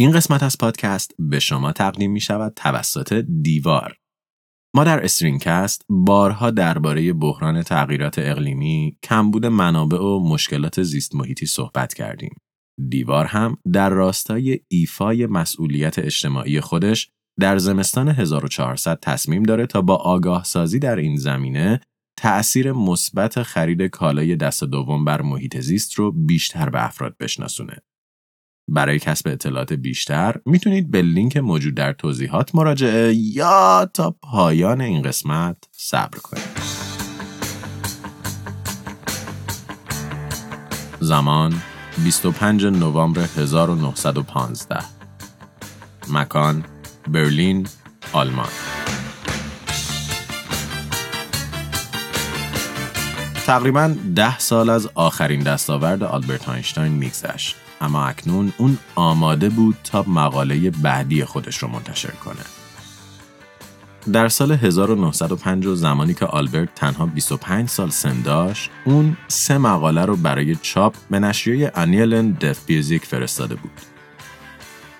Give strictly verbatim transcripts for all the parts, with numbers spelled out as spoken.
این قسمت از پادکست به شما تقدیم می شود توسط دیوار. ما در استرینگ‌کست بارها درباره بحران تغییرات اقلیمی، کمبود منابع و مشکلات زیست محیطی صحبت کردیم. دیوار هم در راستای ایفای مسئولیت اجتماعی خودش در زمستان هزار و چهارصد تصمیم داره تا با آگاهسازی در این زمینه تأثیر مثبت خرید کالای دست دوم بر محیط زیست رو بیشتر به افراد بشناسونه. برای کسب اطلاعات بیشتر میتونید به لینک موجود در توضیحات مراجعه یا تا پایان این قسمت صبر کنید. زمان بیست و پنجم نوامبر هزار و نهصد و پانزده. مکان برلین، آلمان. تقریباً ده سال از آخرین دستاورد آلبرت اینشتین میگذشت، اما اکنون اون آماده بود تا مقاله بعدی خودش رو منتشر کنه. در سال هزار و نهصد و پنج، زمانی که آلبرت تنها بیست و پنج سال سن داشت، اون سه مقاله رو برای چاپ به نشریه آنیلن در فیزیک فرستاده بود.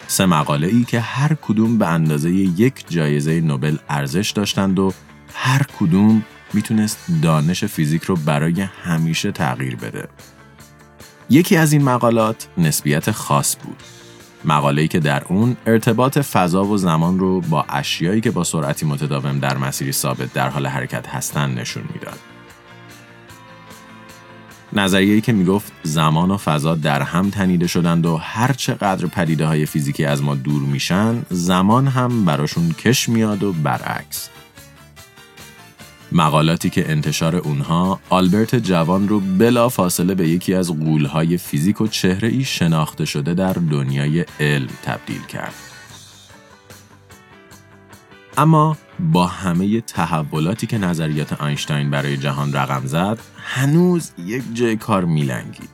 سه مقاله ای که هر کدوم به اندازه یک جایزه نوبل ارزش داشتند و هر کدوم میتونست دانش فیزیک رو برای همیشه تغییر بده. یکی از این مقالات نسبیت خاص بود. مقاله‌ای که در اون ارتباط فضا و زمان رو با اشیایی که با سرعتی متداوم در مسیری ثابت در حال حرکت هستند نشون میداد. نظریه‌ای که میگفت زمان و فضا در هم تنیده شدند و هر چقدر پدیده‌های فیزیکی از ما دور میشن، زمان هم براشون کش میاد و برعکس. مقالاتی که انتشار اونها آلبرت جوان رو بلا فاصله به یکی از غول‌های فیزیک و چهره‌ای شناخته شده در دنیای علم تبدیل کرد. اما با همه تحولاتی که نظریات اینشتین برای جهان رقم زد، هنوز یک جای کار می‌لنگید.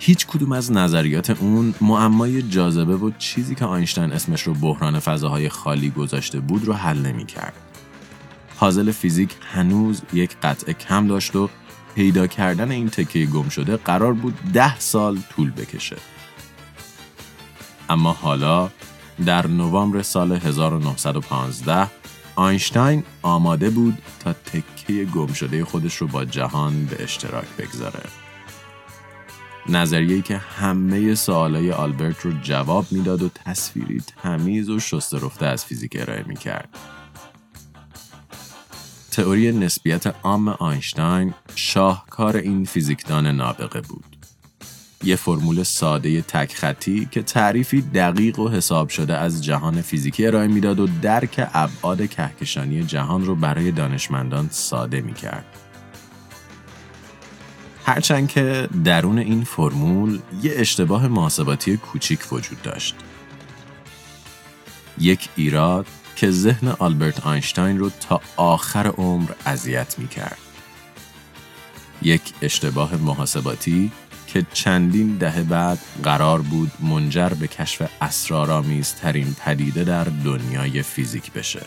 هیچ کدوم از نظریات اون معمای جاذبه و چیزی که اینشتین اسمش رو بحران فضاهای خالی گذاشته بود رو حل نمی‌کرد. پازل فیزیک هنوز یک قطعه کم داشت و پیدا کردن این تکه گم شده قرار بود ده سال طول بکشه. اما حالا در نوامبر سال هزار و نهصد و پانزده، اینشتین آماده بود تا تکه گم شده خودش رو با جهان به اشتراک بگذاره. نظریه‌ای که همه سوالای آلبرت رو جواب میداد و تصویری تمیز و شسته رفته از فیزیک ارائه میکرد. تئوری نسبیت عام اینشتین شاهکار این فیزیکدان نابغه بود. یه فرمول ساده تک خطی که تعریفی دقیق و حساب شده از جهان فیزیکی ارائه میداد و درک ابعاد کهکشانی جهان رو برای دانشمندان ساده میکرد. هرچند که درون این فرمول یه اشتباه محاسباتی کوچیک وجود داشت. یک ایراد که ذهن آلبرت اینشتین رو تا آخر عمر اذیت می‌کرد. یک اشتباه محاسباتی که چندین دهه بعد قرار بود منجر به کشف اسرارآمیزترین پدیده در دنیای فیزیک بشه.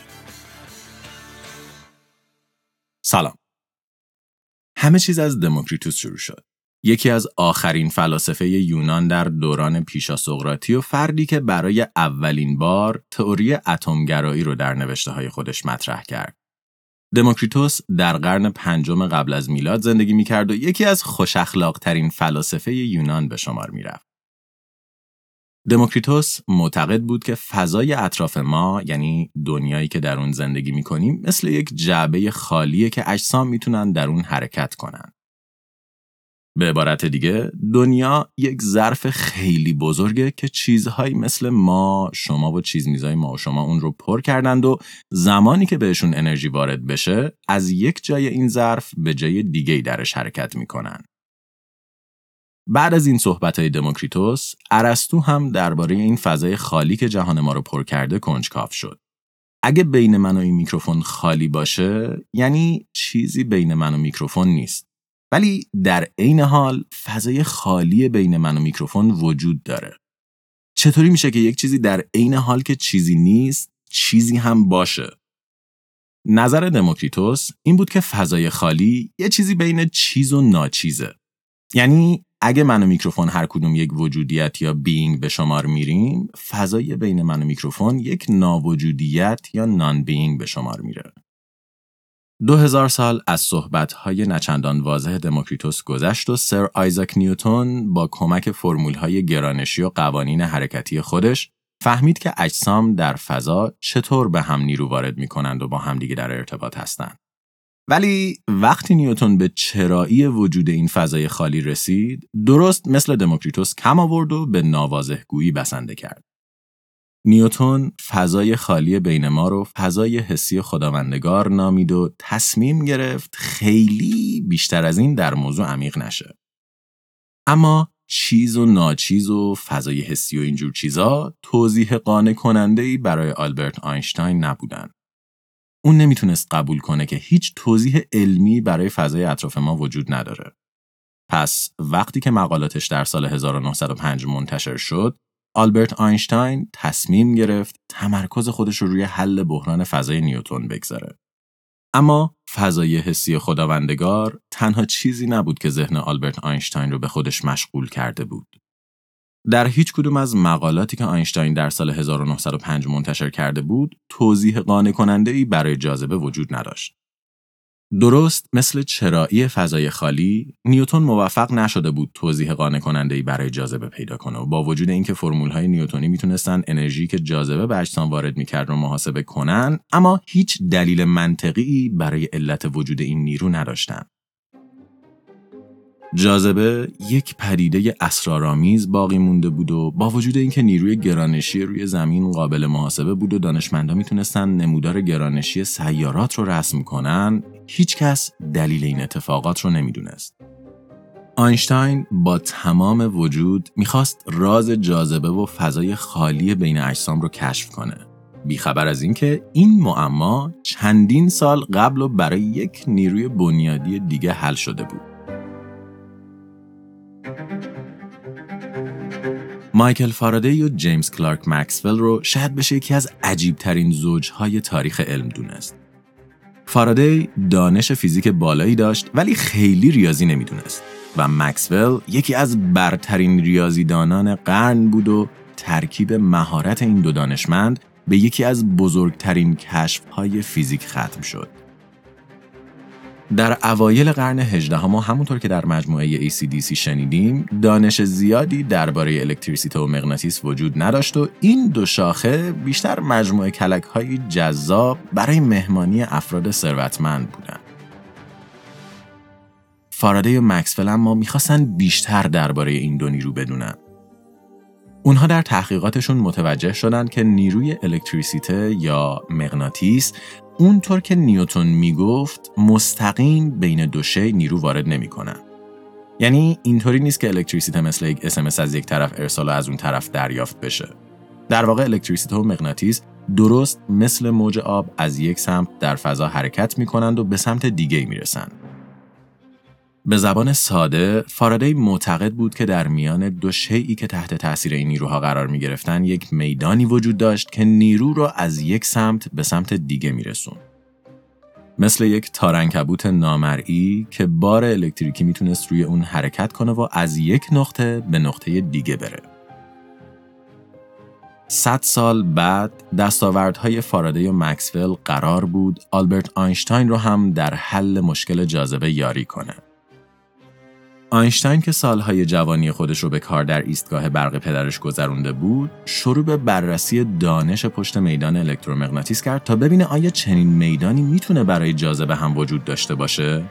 سلام. همه چیز از دموکریتوس شروع شد. یکی از آخرین فلاسفه یونان در دوران پیشا سقراطی و فردی که برای اولین بار تئوری اتمگرایی رو در نوشته‌های خودش مطرح کرد. دموکریتوس در قرن پنجم قبل از میلاد زندگی می‌کرد و یکی از خوش اخلاق‌ترین فلاسفه یونان به شمار می‌رفت. دموکریتوس معتقد بود که فضای اطراف ما، یعنی دنیایی که در اون زندگی می‌کنیم، مثل یک جعبه خالیه که اجسام می‌تونن در اون حرکت کنن. به عبارت دیگه، دنیا یک ظرف خیلی بزرگه که چیزهایی مثل ما، شما و چیز میزای ما و شما اون رو پر کردند و زمانی که بهشون انرژی وارد بشه، از یک جای این ظرف به جای دیگه‌ای درش حرکت میکنن. بعد از این صحبت‌های دموکریتوس، ارسطو هم درباره این فضای خالی که جهان ما رو پر کرده کنجکاو شد. اگه بین من و این میکروفون خالی باشه، یعنی چیزی بین من و میکروفون نیست. ولی در عین حال فضای خالی بین من و میکروفون وجود داره. چطوری میشه که یک چیزی در عین حال که چیزی نیست، چیزی هم باشه؟ نظر دموکریتوس این بود که فضای خالی یه چیزی بین چیز و ناچیزه. یعنی اگه من و میکروفون هر کدوم یک وجودیت یا بینگ به شمار میریم، فضای بین من و میکروفون یک ناوجودیت یا نان بینگ به شمار میره. دو هزار سال از صحبت‌های نچندان واضح دموکریتوس گذشت و سر آیزاک نیوتن با کمک فرمول‌های گرانشی و قوانین حرکتی خودش فهمید که اجسام در فضا چطور به هم نیرو وارد می‌کنند و با همدیگه در ارتباط هستند. ولی وقتی نیوتن به چرایی وجود این فضای خالی رسید، درست مثل دموکریتوس کم آورد و به ناواضح‌گویی بسنده کرد. نیوتن فضای خالی بین ما رو فضای حسی خداوندگار نامید و تصمیم گرفت خیلی بیشتر از این در موضوع عمیق نشه. اما چیز و ناچیز و فضای حسی و اینجور چیزا توضیح قانع کننده‌ای برای آلبرت آینشتاین نبودن. اون نمیتونست قبول کنه که هیچ توضیح علمی برای فضای اطراف ما وجود نداره. پس وقتی که مقالاتش در سال هزار و نهصد و پنج منتشر شد، آلبرت آینشتاین تصمیم گرفت تمرکز خودش رو روی حل بحران فضای نیوتن بگذاره. اما فضای حسی خداوندگار تنها چیزی نبود که ذهن آلبرت آینشتاین رو به خودش مشغول کرده بود. در هیچ کدوم از مقالاتی که آینشتاین در سال هزار و نهصد و پنج منتشر کرده بود، توضیح قانع کننده‌ای برای جاذبه وجود نداشت. درست مثل چرایی فضای خالی، نیوتن موفق نشده بود توضیح قانع کننده‌ای برای جاذبه پیدا کنه و با وجود اینکه فرمول‌های نیوتنی میتونستن انرژی که جاذبه به اجسام وارد میکرد رو محاسبه کنن، اما هیچ دلیل منطقی برای علت وجود این نیرو نداشتن. جاذبه یک پدیده اسرارآمیز باقی مونده بود و با وجود اینکه نیروی گرانشی روی زمین قابل محاسبه بود و دانشمندا میتونستن نمودار گرانشی سیارات رو رسم کنن، هیچکس دلیل این اتفاقات رو نمیدونست. آینشتاین با تمام وجود میخواست راز جاذبه و فضای خالی بین اجسام رو کشف کنه، بیخبر از اینکه این معما چندین سال قبل و برای یک نیروی بنیادی دیگه حل شده بود. مایکل فارادی و جیمز کلارک مکسول رو شاید بشه یکی از عجیب‌ترین زوجهای تاریخ علم دونست. فارادی دانش فیزیک بالایی داشت ولی خیلی ریاضی نمیدونست و مکسول یکی از برترین ریاضیدانان قرن بود و ترکیب مهارت این دو دانشمند به یکی از بزرگترین کشف‌های فیزیک ختم شد. در اوایل قرن هجدهم و همونطور که در مجموعه ای سی دی سی شنیدیم، دانش زیادی درباره الکتریسیته و مغناطیس وجود نداشت و این دو شاخه بیشتر مجموعه کلک‌های جذاب برای مهمانی افراد ثروتمند بودند. فارادی و مکسول اما می‌خواستن بیشتر درباره این دو نیرو بدونن. اونها در تحقیقاتشون متوجه شدن که نیروی الکتریسیته یا مغناطیس اونطور که نیوتن میگفت مستقیم بین دو شی نیرو وارد نمیکنن. یعنی اینطوری نیست که الکتریسیته مثل یک اس ام اس از یک طرف ارسال و از اون طرف دریافت بشه. در واقع الکتریسیته و مغناطیس درست مثل موج آب از یک سمت در فضا حرکت میکنند و به سمت دیگه میرسند. به زبان ساده، فارادی معتقد بود که در میان دو شیئی که تحت تاثیر این نیروها قرار می گرفتن یک میدانی وجود داشت که نیرو را از یک سمت به سمت دیگه می رسون. مثل یک تارعنکبوت نامرئی که بار الکتریکی می تونست روی اون حرکت کنه و از یک نقطه به نقطه دیگه بره. صد سال بعد دستاوردهای فارادی و مکسول قرار بود آلبرت آینشتاین رو هم در حل مشکل جاذبه یاری کنه. آینشتاین که سالهای جوانی خودش رو به کار در ایستگاه برق پدرش گذرونده بود، شروع به بررسی دانش پشت میدان الکترومغناطیس کرد تا ببینه آیا چنین میدانی میتونه برای جاذبه هم وجود داشته باشه.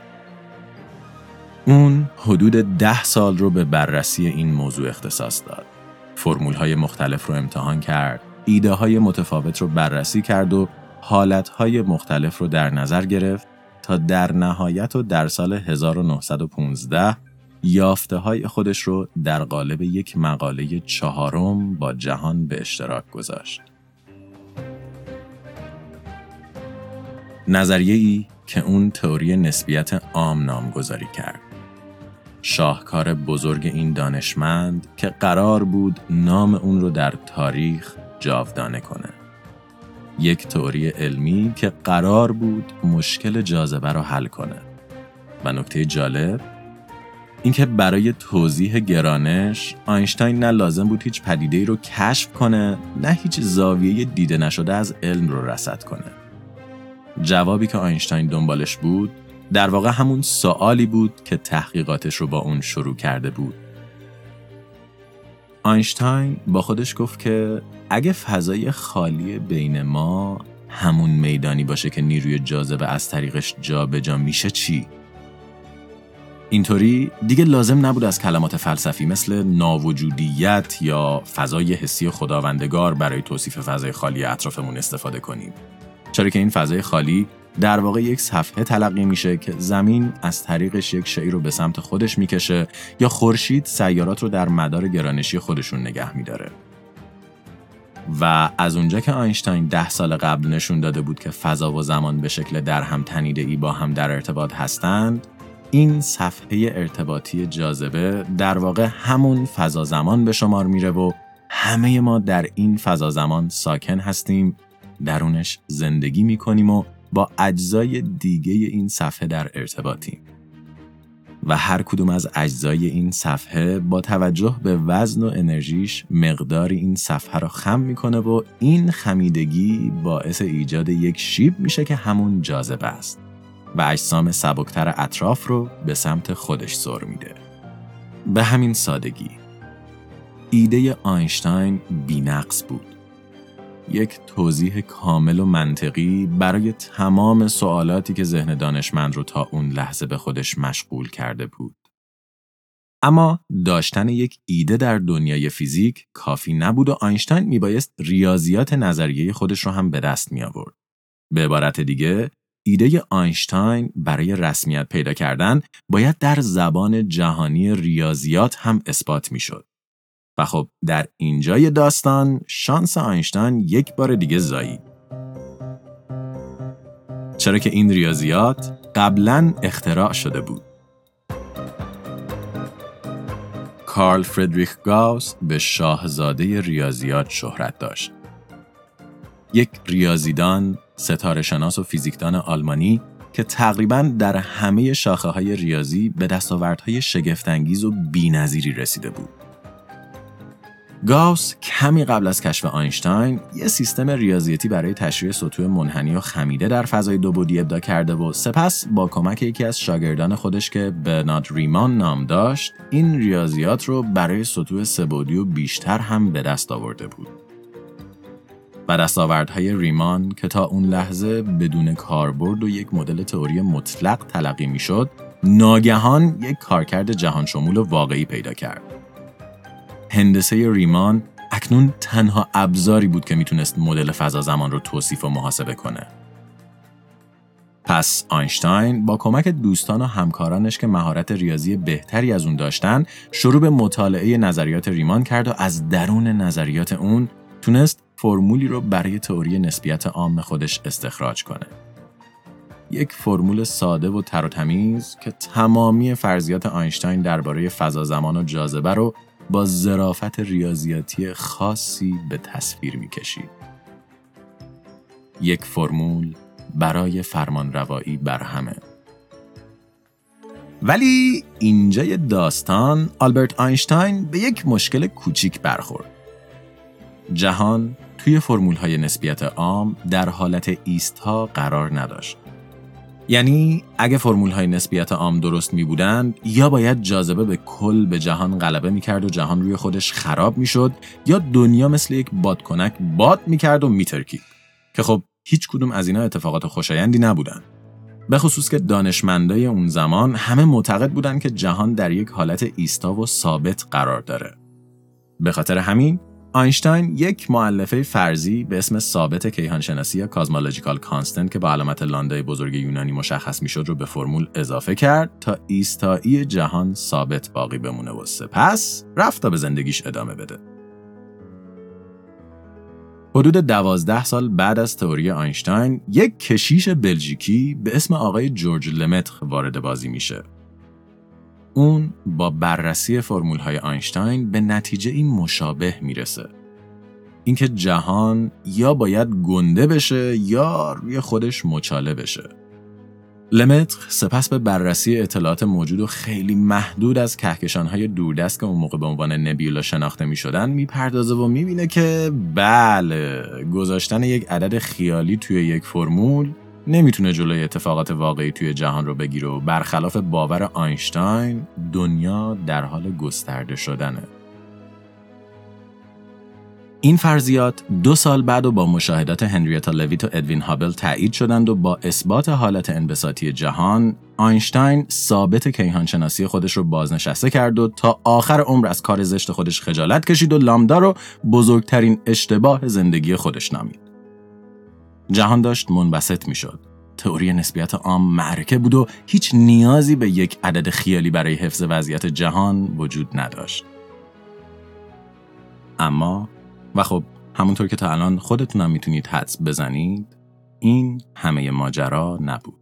اون حدود ده سال رو به بررسی این موضوع اختصاص داد. فرمول‌های مختلف رو امتحان کرد، ایده‌های متفاوت رو بررسی کرد و حالت‌های مختلف رو در نظر گرفت تا در نهایت و در سال هزار و نهصد و پانزده یافته‌های خودش رو در قالب یک مقاله چهارم با جهان به اشتراک گذاشت. نظریه‌ای که اون تئوری نسبیت عام نامگذاری کرد. شاهکار بزرگ این دانشمند که قرار بود نام اون رو در تاریخ جاودانه کنه. یک تئوری علمی که قرار بود مشکل جاذبه رو حل کنه. و نکته جالب، اینکه برای توضیح گرانش آینشتاین نه لازم بود هیچ پدیده‌ای رو کشف کنه، نه هیچ زاویه دیده نشده از علم رو رصد کنه. جوابی که آینشتاین دنبالش بود در واقع همون سوالی بود که تحقیقاتش رو با اون شروع کرده بود. آینشتاین با خودش گفت که اگه فضای خالی بین ما همون میدانی باشه که نیروی جاذبه از طریقش جا به جا میشه چی؟ اینطوری دیگه لازم نبود از کلمات فلسفی مثل ناوجودیت یا فضای حسی خداوندگار برای توصیف فضای خالی اطرافمون استفاده کنیم، چرا که این فضای خالی در واقع یک صفحه تلقی میشه که زمین از طریقش یک شعی رو به سمت خودش میکشه یا خورشید سیارات رو در مدار گرانشی خودشون نگه میداره. و از اونجا که آینشتاین ده سال قبل نشون داده بود که فضا و زمان به شکل در هم تنیده‌ای با هم در ارتباط هستند، این صفحه ارتباطی جاذبه در واقع همون فضا زمان به شمار میره و همه ما در این فضا زمان ساکن هستیم، درونش زندگی میکنیم و با اجزای دیگه این صفحه در ارتباطیم و هر کدوم از اجزای این صفحه با توجه به وزن و انرژیش مقداری این صفحه رو خم میکنه و این خمیدگی باعث ایجاد یک شیب میشه که همون جاذبه است و اجسام سبکتر اطراف رو به سمت خودش سر میده. به همین سادگی ایده آینشتاین بی‌نقص بود، یک توضیح کامل و منطقی برای تمام سوالاتی که ذهن دانشمند رو تا اون لحظه به خودش مشغول کرده بود. اما داشتن یک ایده در دنیای فیزیک کافی نبود و آینشتاین میبایست ریاضیات نظریه خودش رو هم به دست می آورد. به عبارت دیگه، ایده آینشتاین برای رسمیت پیدا کردن باید در زبان جهانی ریاضیات هم اثبات می شد. و خب در اینجای داستان شانس آینشتاین یک بار دیگه زایید، چرا که این ریاضیات قبلاً اختراع شده بود. کارل فردریخ گاوس به شاهزاده ریاضیات شهرت داشت. یک ریاضیدان، ستاره‌شناس و فیزیکدان آلمانی که تقریباً در همه شاخه‌های ریاضی به دستاوردهای شگفت‌انگیز و بی‌نظیری رسیده بود. گاوس کمی قبل از کشف آینشتاین یک سیستم ریاضیاتی برای تشریح سطوح منحنی و خمیده در فضای دوبعدی ابداع کرده و سپس با کمک یکی از شاگردان خودش که برنارد ریمان نام داشت، این ریاضیات رو برای سطوح سه‌بعدی و بیشتر هم به دست آورده بود. و دستاوردهای ریمان که تا اون لحظه بدون کاربرد و یک مدل تئوری مطلق تلقی می‌شد، ناگهان یک کارکرد جهانشمول و واقعی پیدا کرد. هندسه ریمان اکنون تنها ابزاری بود که میتونست مدل فضا زمان رو توصیف و محاسبه کنه. پس آینشتاین با کمک دوستان و همکارانش که مهارت ریاضی بهتری از اون داشتن، شروع به مطالعه نظریات ریمان کرد و از درون نظریات اون تونست فرمولی رو برای تئوری نسبیت عام خودش استخراج کنه. یک فرمول ساده و تر و تمیز که تمامی فرضیات آینشتاین درباره فضا زمان و جاذبه رو با ظرافت ریاضیاتی خاصی به تصویر می‌کشید. یک فرمول برای فرمانروایی بر همه. ولی اینجای داستان آلبرت آینشتاین به یک مشکل کوچیک برخورد. جهان توی فرمول‌های نسبیت عام در حالت ایستا قرار نداشت. یعنی اگه فرمول‌های نسبیت عام درست می‌بودند، یا باید جاذبه به کل به جهان غلبه می‌کرد و جهان روی خودش خراب می‌شد، یا دنیا مثل یک بادکنک باد می‌کرد و می‌ترکید، که خب هیچ کدوم از اینا اتفاقات خوشایندی نبودن. به خصوص که دانشمندای اون زمان همه معتقد بودن که جهان در یک حالت ایستا و ثابت قرار داره. به خاطر همین آینشتاین یک مؤلفه فرضی به اسم ثابت کیهانشناسی یا کازمولوژیکال کانستنت که با علامت لامدای بزرگ یونانی مشخص میشد رو به فرمول اضافه کرد تا ایستایی جهان ثابت باقی بمونه و سپس رفت تا به زندگیش ادامه بده. حدود دوازده سال بعد از تئوری آینشتاین، یک کشیش بلژیکی به اسم آقای جورج لمتر وارد بازی میشه. اون با بررسی فرمول‌های آینشتاین به نتیجه این مشابه میرسه، اینکه جهان یا باید گنده بشه یا روی خودش مچاله بشه. لمتر سپس به بررسی اطلاعات موجود و خیلی محدود از کهکشان‌های دوردست که اون موقع به عنوان نبیولا شناخته می‌شدن میپردازه و می‌بینه که بله، گذاشتن یک عدد خیالی توی یک فرمول نمیتونه جلوی اتفاقات واقعی توی جهان رو بگیره و برخلاف باور آینشتاین دنیا در حال گسترده شدنه. این فرضیات دو سال بعد و با مشاهدات هنریتا لویت و ادوین هابل تایید شدند و با اثبات حالت انبساطی جهان، آینشتاین ثابت کیهانشناسی خودش رو بازنشسته کرد و تا آخر عمر از کار زشت خودش خجالت کشید و لامدا رو بزرگترین اشتباه زندگی خودش نامید. جهان داشت منبسط میشد. تئوری نسبیت عام معرکه بود و هیچ نیازی به یک عدد خیالی برای حفظ وضعیت جهان وجود نداشت. اما و خب همونطور که تا الان خودتونم میتونید حدس بزنید، این همه ماجرا نبود.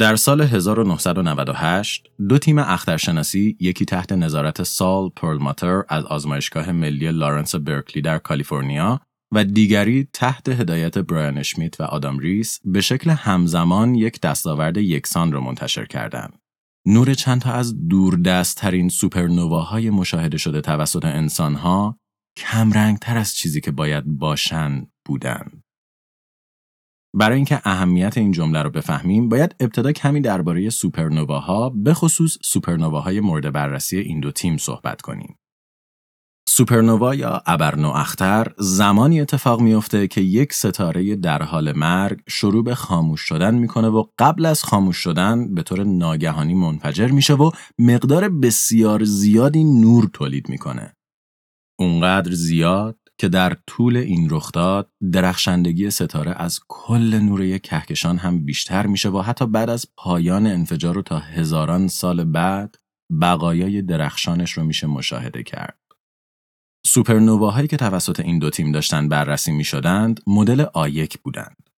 در سال هزار و نهصد و نود و هشت، دو تیم اخترشناسی، یکی تحت نظارت سال پرلماتر از آزمایشگاه ملی لارنس برکلی در کالیفرنیا و دیگری تحت هدایت برایان شمیت و آدام ریس، به شکل همزمان یک دستاورد یکسان را منتشر کردند. نور چند تا از دوردست‌ترین سوپرنواهای مشاهده شده توسط انسان‌ها کمرنگ‌تر از چیزی که باید باشن بودن. برای اینکه اهمیت این جمله رو بفهمیم، باید ابتدا کمی درباره سوپرنواها، به خصوص سوپرنواهای مورد بررسی این دو تیم صحبت کنیم. سوپرنوا یا ابرنواختر زمانی اتفاق میفته که یک ستاره در حال مرگ شروع به خاموش شدن میکنه و قبل از خاموش شدن به طور ناگهانی منفجر میشه و مقدار بسیار زیادی نور تولید میکنه. اونقدر زیاد که در طول این رخداد درخشندگی ستاره از کل نور کهکشان هم بیشتر میشه و حتی بعد از پایان انفجار و تا هزاران سال بعد بقایای درخشانش رو میشه مشاهده کرد. سوپرنواهایی که توسط این دو تیم داشتن بررسی می شدند، مدل آ یک بودند.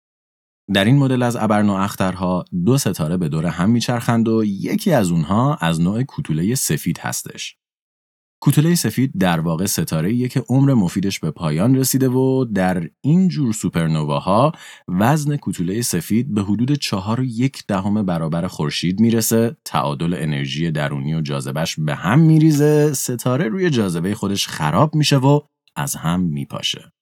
در این مدل از ابرنواخترها، دو ستاره به دور هم می چرخند و یکی از اونها از نوع کوتوله سفید هستش. کوتوله سفید در واقع ستاره‌ایه که عمر مفیدش به پایان رسیده و در این جور سوپرنواها وزن کوتوله سفید به حدود چهار و یک دهم برابر خورشید میرسه، تعادل انرژی درونی و جاذبه‌اش به هم میریزه، ستاره روی جاذبه خودش خراب میشه و از هم میپاشه.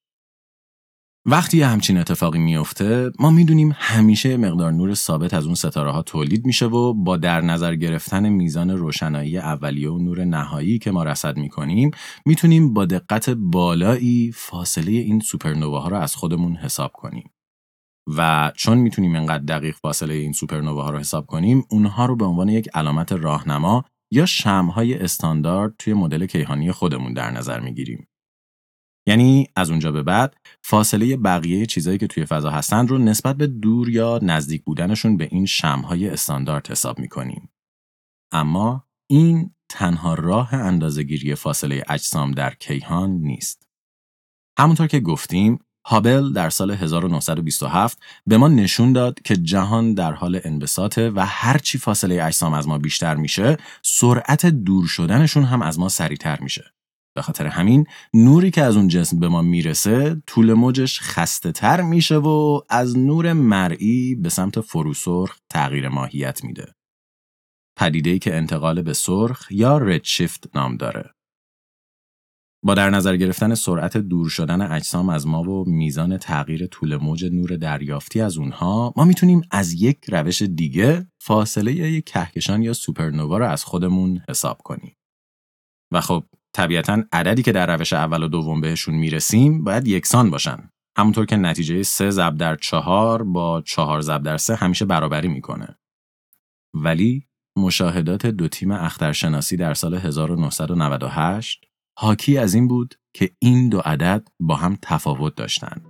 وقتی همچین اتفاقی میفته، ما میدونیم همیشه مقدار نور ثابت از اون ستاره ها تولید میشه و با در نظر گرفتن میزان روشنایی اولیه و نور نهایی که ما رصد میکنیم، میتونیم با دقت بالایی فاصله این سوپرنواها رو از خودمون حساب کنیم. و چون میتونیم اینقدر دقیق فاصله این سوپرنواها رو حساب کنیم، اونها رو به عنوان یک علامت راهنما یا شمع‌های استاندارد توی مدل کیهانی خودمون در نظر میگیریم. یعنی از اونجا به بعد فاصله بقیه چیزایی که توی فضا هستند رو نسبت به دور یا نزدیک بودنشون به این شمع‌های استاندارد حساب می‌کنیم. اما این تنها راه اندازه‌گیری فاصله اجسام در کیهان نیست. همونطور که گفتیم، هابل در سال هزار و نهصد و بیست و هفت به ما نشون داد که جهان در حال انبساطه و هرچی فاصله اجسام از ما بیشتر میشه، سرعت دور شدنشون هم از ما سریع‌تر میشه. به خاطر همین نوری که از اون جسم به ما میرسه طول موجش خسته تر میشه و از نور مرئی به سمت فروسرخ تغییر ماهیت میده. پدیده‌ای که انتقال به سرخ یا ردشیفت نام داره. با در نظر گرفتن سرعت دور شدن اجسام از ما و میزان تغییر طول موج نور دریافتی از اونها، ما میتونیم از یک روش دیگه فاصله یک کهکشان یا سوپرنوا رو از خودمون حساب کنیم. و خب طبیعتاً عددی که در روش اول و دوم بهشون میرسیم باید یکسان باشن. همونطور که نتیجه سه ضرب در چهار با چهار ضرب در سه همیشه برابری میکنه. ولی مشاهدات دو تیم اخترشناسی در سال هزار و نهصد و نود و هشت حاکی از این بود که این دو عدد با هم تفاوت داشتند.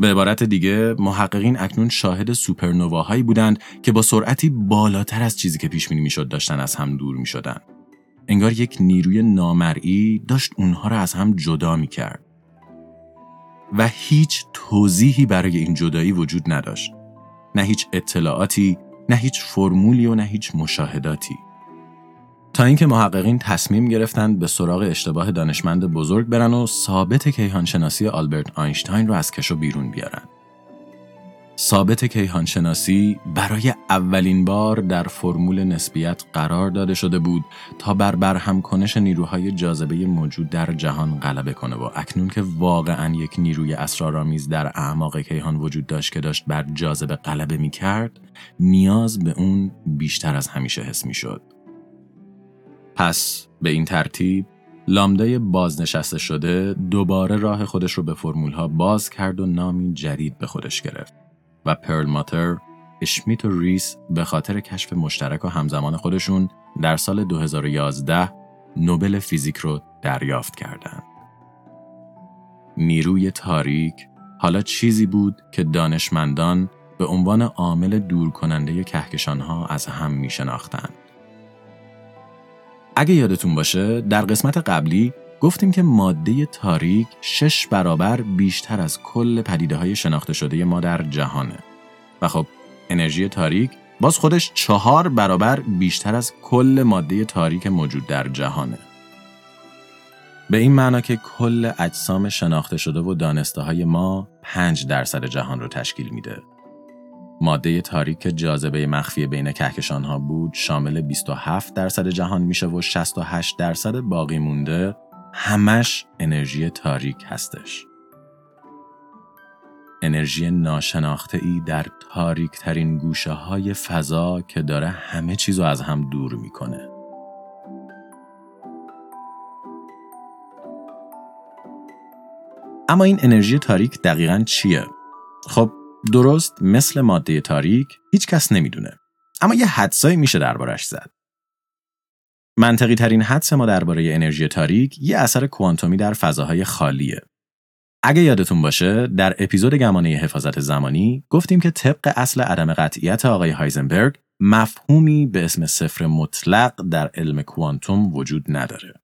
به عبارت دیگه، محققین اکنون شاهد سوپرنواهایی بودند که با سرعتی بالاتر از چیزی که پیش بینی میشد داشتن از هم دور میشدن. انگار یک نیروی نامرئی داشت اونها را از هم جدا میکرد. و هیچ توضیحی برای این جدایی وجود نداشت. نه هیچ اطلاعاتی، نه هیچ فرمولی و نه هیچ مشاهداتی. تا اینکه محققین تصمیم گرفتند به سراغ اشتباه دانشمند بزرگ برن و ثابت کیهانشناسی آلبرت آینشتاین رو از کشو بیرون بیارن. ثابت کیهانشناسی برای اولین بار در فرمول نسبیت قرار داده شده بود تا بر برهمکنش نیروهای جاذبه موجود در جهان غلبه کنه و اکنون که واقعاً یک نیروی اسرارآمیز در اعماق کیهان وجود داشت که داشت بر جاذبه غلبه می‌کرد، نیاز به اون بیشتر از همیشه حس می‌شد. پس به این ترتیب لامدای بازنشسته شده دوباره راه خودش رو به فرمول‌ها باز کرد و نامی جدید به خودش گرفت و پرلماتر، اشمیت و ریس به خاطر کشف مشترک و همزمان خودشون در سال دو هزار و یازده نوبل فیزیک رو دریافت کردند. نیروی تاریک حالا چیزی بود که دانشمندان به عنوان عامل دورکننده کهکشان‌ها از هم می‌شناختند. اگه یادتون باشه در قسمت قبلی گفتیم که ماده تاریک شش برابر بیشتر از کل پدیده‌های شناخته شده ما در جهانه و خب انرژی تاریک باز خودش چهار برابر بیشتر از کل ماده تاریک موجود در جهانه. به این معنا که کل اجسام شناخته شده و دانسته‌های ما پنج درصد جهان رو تشکیل میده. ماده تاریک که جاذبه مخفی بین کهکشان‌ها بود شامل بیست و هفت درصد جهان میشه و شصت و هشت درصد باقی مونده همش انرژی تاریک هستش. انرژی ناشناخته‌ای در تاریک‌ترین گوشه‌های فضا که داره همه چیزو از هم دور میکنه. اما این انرژی تاریک دقیقاً چیه؟ خب درست مثل ماده تاریک هیچ کس نمیدونه، اما یه حدسایی میشه دربارش زد. منطقی ترین حدس ما درباره انرژی تاریک یه اثر کوانتومی در فضاهای خالیه. اگه یادتون باشه در اپیزود گمانه حفاظت زمانی گفتیم که طبق اصل عدم قطعیت آقای هایزنبرگ مفهومی به اسم صفر مطلق در علم کوانتوم وجود نداره.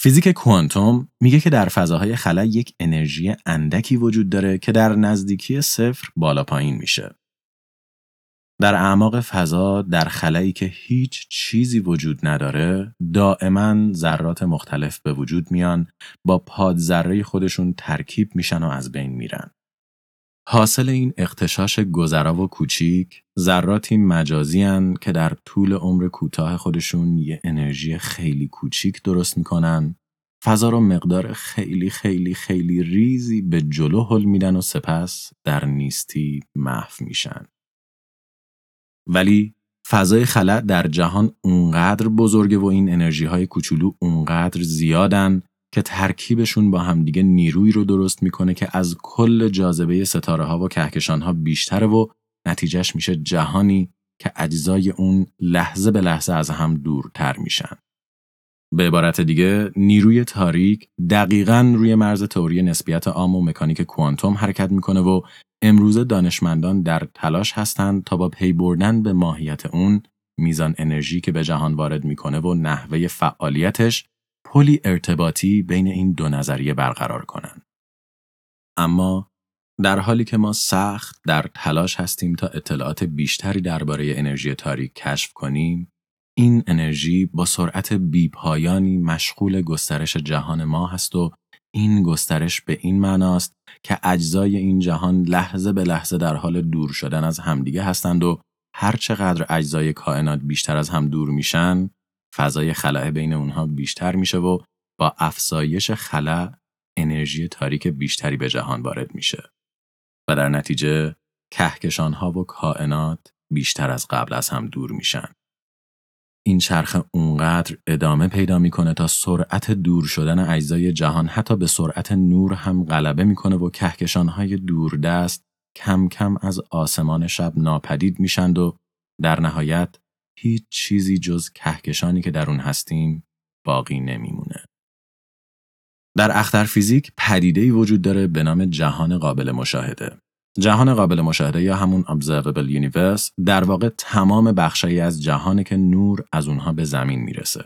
فیزیک کوانتوم میگه که در فضاهای خلا یک انرژی اندکی وجود داره که در نزدیکی صفر بالا پایین میشه. در اعماق فضا در خلایی که هیچ چیزی وجود نداره دائما ذرات مختلف به وجود میان، با پادذره خودشون ترکیب میشن و از بین میرن. حاصل این اغتشاش گذرا و کوچیک، ذراتی مجازی هن که در طول عمر کوتاه خودشون یه انرژی خیلی کوچیک درست میکنن، فضا رو مقدار خیلی خیلی خیلی ریزی به جلو هل میدن و سپس در نیستی محو میشن. ولی فضای خلا در جهان اونقدر بزرگه و این انرژی های کوچولو اونقدر زیادن که ترکیبشون با همدیگه نیروی رو درست میکنه که از کل جاذبه ستاره ها و کهکشان ها بیشتره و نتیجهش میشه جهانی که اجزای اون لحظه به لحظه از هم دورتر میشن. به عبارت دیگه نیروی تاریک دقیقاً روی مرز تئوری نسبیت عام و مکانیک کوانتوم حرکت میکنه و امروزه دانشمندان در تلاش هستند تا با پی بردن به ماهیت اون، میزان انرژی که به جهان وارد میکنه و نحوه فعالیتش، پلی ارتباطی بین این دو نظریه برقرار کنن. اما در حالی که ما سخت در تلاش هستیم تا اطلاعات بیشتری درباره انرژی تاریک کشف کنیم، این انرژی با سرعت بی‌پایانی مشغول گسترش جهان ما هست و این گسترش به این معناست که اجزای این جهان لحظه به لحظه در حال دور شدن از همدیگه هستند و هر چقدر اجزای کائنات بیشتر از هم دور میشن، فضای خلا بین اونها بیشتر میشه و با افزایش خلا انرژی تاریک بیشتری به جهان وارد میشه و در نتیجه کهکشان‌ها و کائنات بیشتر از قبل از هم دور میشن. این چرخه اونقدر ادامه پیدا میکنه تا سرعت دور شدن اجزای جهان حتی به سرعت نور هم غلبه میکنه و کهکشان‌های دوردست کم کم از آسمان شب ناپدید میشند و در نهایت هیچ چیزی جز کهکشانی که در اون هستیم باقی نمیمونه. در اختر فیزیک پدیده‌ای وجود داره به نام جهان قابل مشاهده. جهان قابل مشاهده یا همون Observable Universe در واقع تمام بخشایی از جهانه که نور از اونها به زمین میرسه.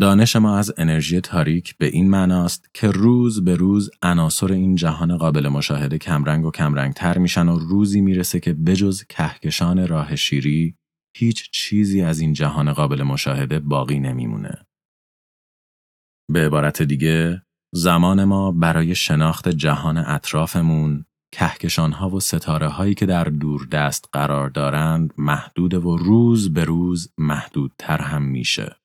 دانش ما از انرژی تاریک به این معناست که روز به روز عناصر این جهان قابل مشاهده کمرنگ و کمرنگتر میشن و روزی میرسه که بجز کهکشان راه شیری هیچ چیزی از این جهان قابل مشاهده باقی نمیمونه. به عبارت دیگه، زمان ما برای شناخت جهان اطرافمون، کهکشان‌ها و ستاره‌هایی که در دوردست قرار دارند محدود و روز به روز محدودتر هم میشه.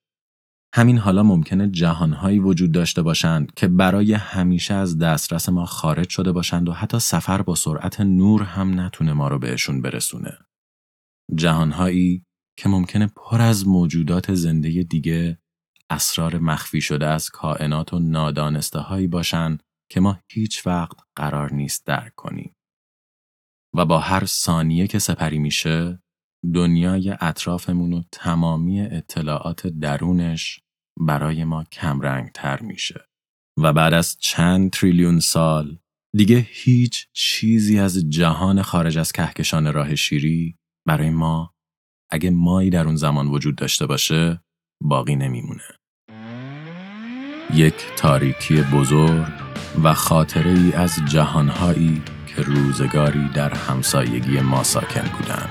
همین حالا ممکنه جهان‌هایی وجود داشته باشند که برای همیشه از دسترس ما خارج شده باشند و حتی سفر با سرعت نور هم نتونه ما رو بهشون برسونه. جهان‌هایی که ممکنه پر از موجودات زنده دیگه، اسرار مخفی شده از کائنات و نادانسته‌هایی باشند که ما هیچ وقت قرار نیست درک کنیم. و با هر ثانیه که سپری میشه، دنیای اطرافمون و تمامی اطلاعات درونش برای ما کمرنگ‌تر میشه و بعد از چند تریلیون سال دیگه هیچ چیزی از جهان خارج از کهکشان راه شیری برای ما، اگه مایی در اون زمان وجود داشته باشه، باقی نمیمونه. یک تاریکی بزرگ و خاطره‌ای از جهانهایی که روزگاری در همسایگی ما ساکن بودن.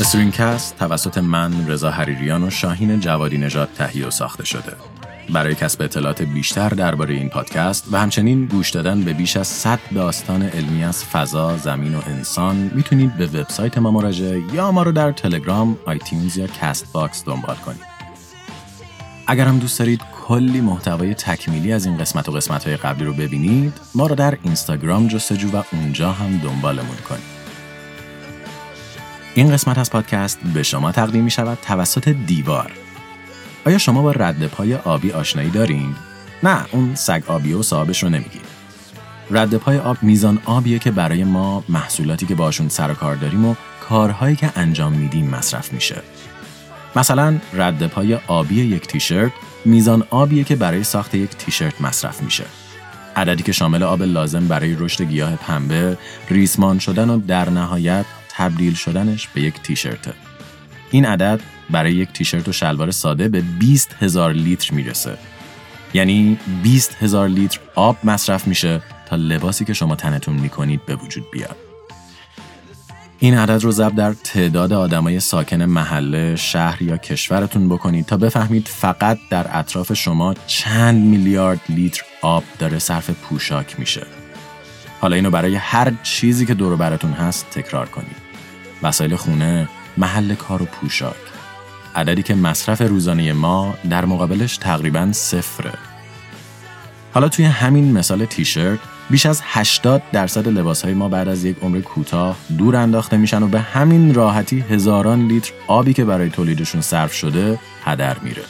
استرینکست توسط من، رضا حریریان و شاهین جوادی نژاد تهیه و ساخته شده. برای کسب اطلاعات بیشتر درباره این پادکست و همچنین گوش دادن به بیش از صد داستان علمی از فضا، زمین و انسان، میتونید به وبسایت ما مراجعه یا ما رو در تلگرام، آیتیونز یا کست باکس دنبال کنید. اگر هم دوست دارید کلی محتوای تکمیلی از این قسمت و قسمت‌های قبلی رو ببینید، ما رو در اینستاگرام جستجو و اونجا هم دنبالمون کنید. این قسمت از پادکست به شما تقدیم می‌شود توسط دیوار. آیا شما با رد پای آبی آشنایی دارین؟ نه، اون سگ آبی و صاحبش رو نمیگیم. رد پای آب میزان آبیه که برای ما محصولاتی که باشون سر و کار داریم و کارهایی که انجام میدیم مصرف میشه. مثلا رد پای آبی یک تیشرت میزان آبیه که برای ساخت یک تیشرت مصرف میشه. عددی که شامل آب لازم برای رشد گیاه پنبه، ریسمان شدن و در نهایت تبدیل شدنش به یک تیشرته. این عدد برای یک تیشرت و شلوار ساده به بیست هزار لیتر میرسه. یعنی بیست هزار لیتر آب مصرف میشه تا لباسی که شما تنتون میکنید به وجود بیاد. این عدد رو ضرب در تعداد آدمای ساکن محله، شهر یا کشورتون بکنید تا بفهمید فقط در اطراف شما چند میلیارد لیتر آب داره صرف پوشاک میشه. حالا اینو برای هر چیزی که دور و براتون هست تکرار کنید. وسایل خونه، محل کار و پوشاک. عددی که مصرف روزانه ما در مقابلش تقریباً صفره. حالا توی همین مثال تیشرت، بیش از هشتاد درصد لباسهای ما بعد از یک عمر کوتاه دور انداخته میشن و به همین راحتی هزاران لیتر آبی که برای تولیدشون صرف شده هدر میره.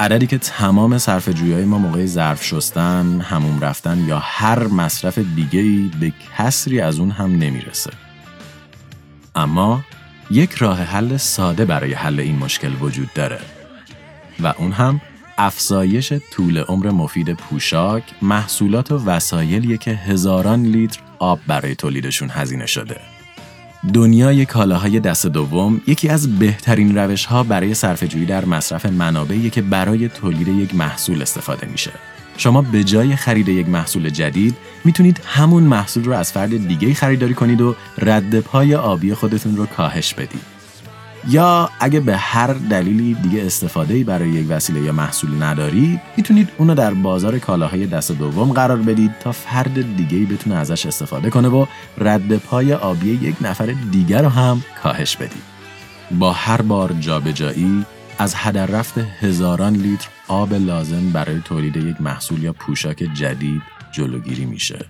عددی که تمام صرف جویای ما موقع ظرف شستن، حموم رفتن یا هر مصرف دیگه‌ای به کسری از اون هم نمیرسه. اما یک راه حل ساده برای حل این مشکل وجود داره و اون هم افزایش طول عمر مفید پوشاک، محصولات و وسایلیه که هزاران لیتر آب برای تولیدشون هزینه شده. دنیای کالاهای دست دوم یکی از بهترین روش‌ها برای صرفه‌جویی در مصرف منابعیه که برای تولید یک محصول استفاده میشه. شما به جای خرید یک محصول جدید میتونید همون محصول رو از فرد دیگه خریداری کنید و رد پای آبی خودتون رو کاهش بدید. یا اگه به هر دلیلی دیگه استفاده‌ای برای یک وسیله یا محصول ندارید، میتونید اونو در بازار کالاهای دست دوم قرار بدید تا فرد دیگه‌ای بتونه ازش استفاده کنه و رد پای آبی یک نفر دیگر رو هم کاهش بدید. با هر بار جابجایی از هدر رفت هزاران لیتر آب لازم برای تولید یک محصول یا پوشاک جدید جلوگیری میشه.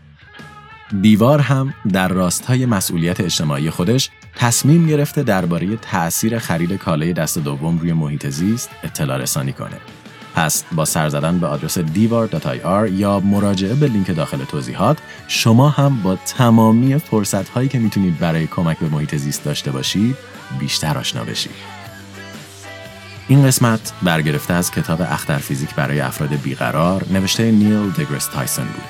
دیوار هم در راستای مسئولیت اجتماعی خودش تصمیم گرفته درباره تأثیر خرید کالای دست دوم روی محیط زیست اطلاع رسانی کنه. پس با سر زدن به آدرس دیوار دات آی آر یا مراجعه به لینک داخل توضیحات، شما هم با تمامی فرصت‌هایی که میتونید برای کمک به محیط زیست داشته باشید، بیشتر آشنا بشید. این قسمت برگرفته از کتاب اختر فیزیک برای افراد بیقرار نوشته نیل دگرس تایسون بود.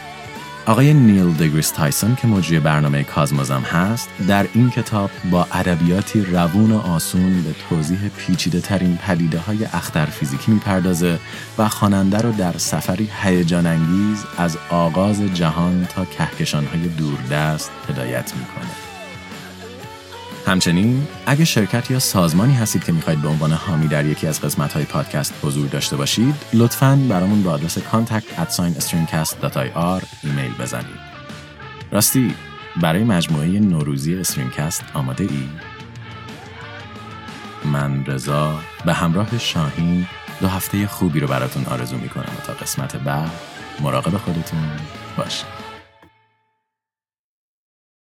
آقای نیل دگریس تایسون که مجری برنامه کازموزم هست، در این کتاب با ادبیاتی روون و آسون به توضیح پیچیده ترین پدیده های اختر فیزیکی میپردازه و خواننده رو در سفری هیجان انگیز از آغاز جهان تا کهکشان های دوردست هدایت میکنه. همچنین اگه شرکت یا سازمانی هستید که میخواید به عنوان حامی در یکی از قسمت‌های پادکست حضور داشته باشید، لطفاً برامون با آدرس کانتکت ات استریم کست دات آی آر ایمیل بزنید. راستی، برای مجموعه نوروزی استرینکست آماده ای؟ من رضا به همراه شاهین دو هفته خوبی رو براتون آرزو میکنم و تا قسمت بعد مراقب خودتون باشید.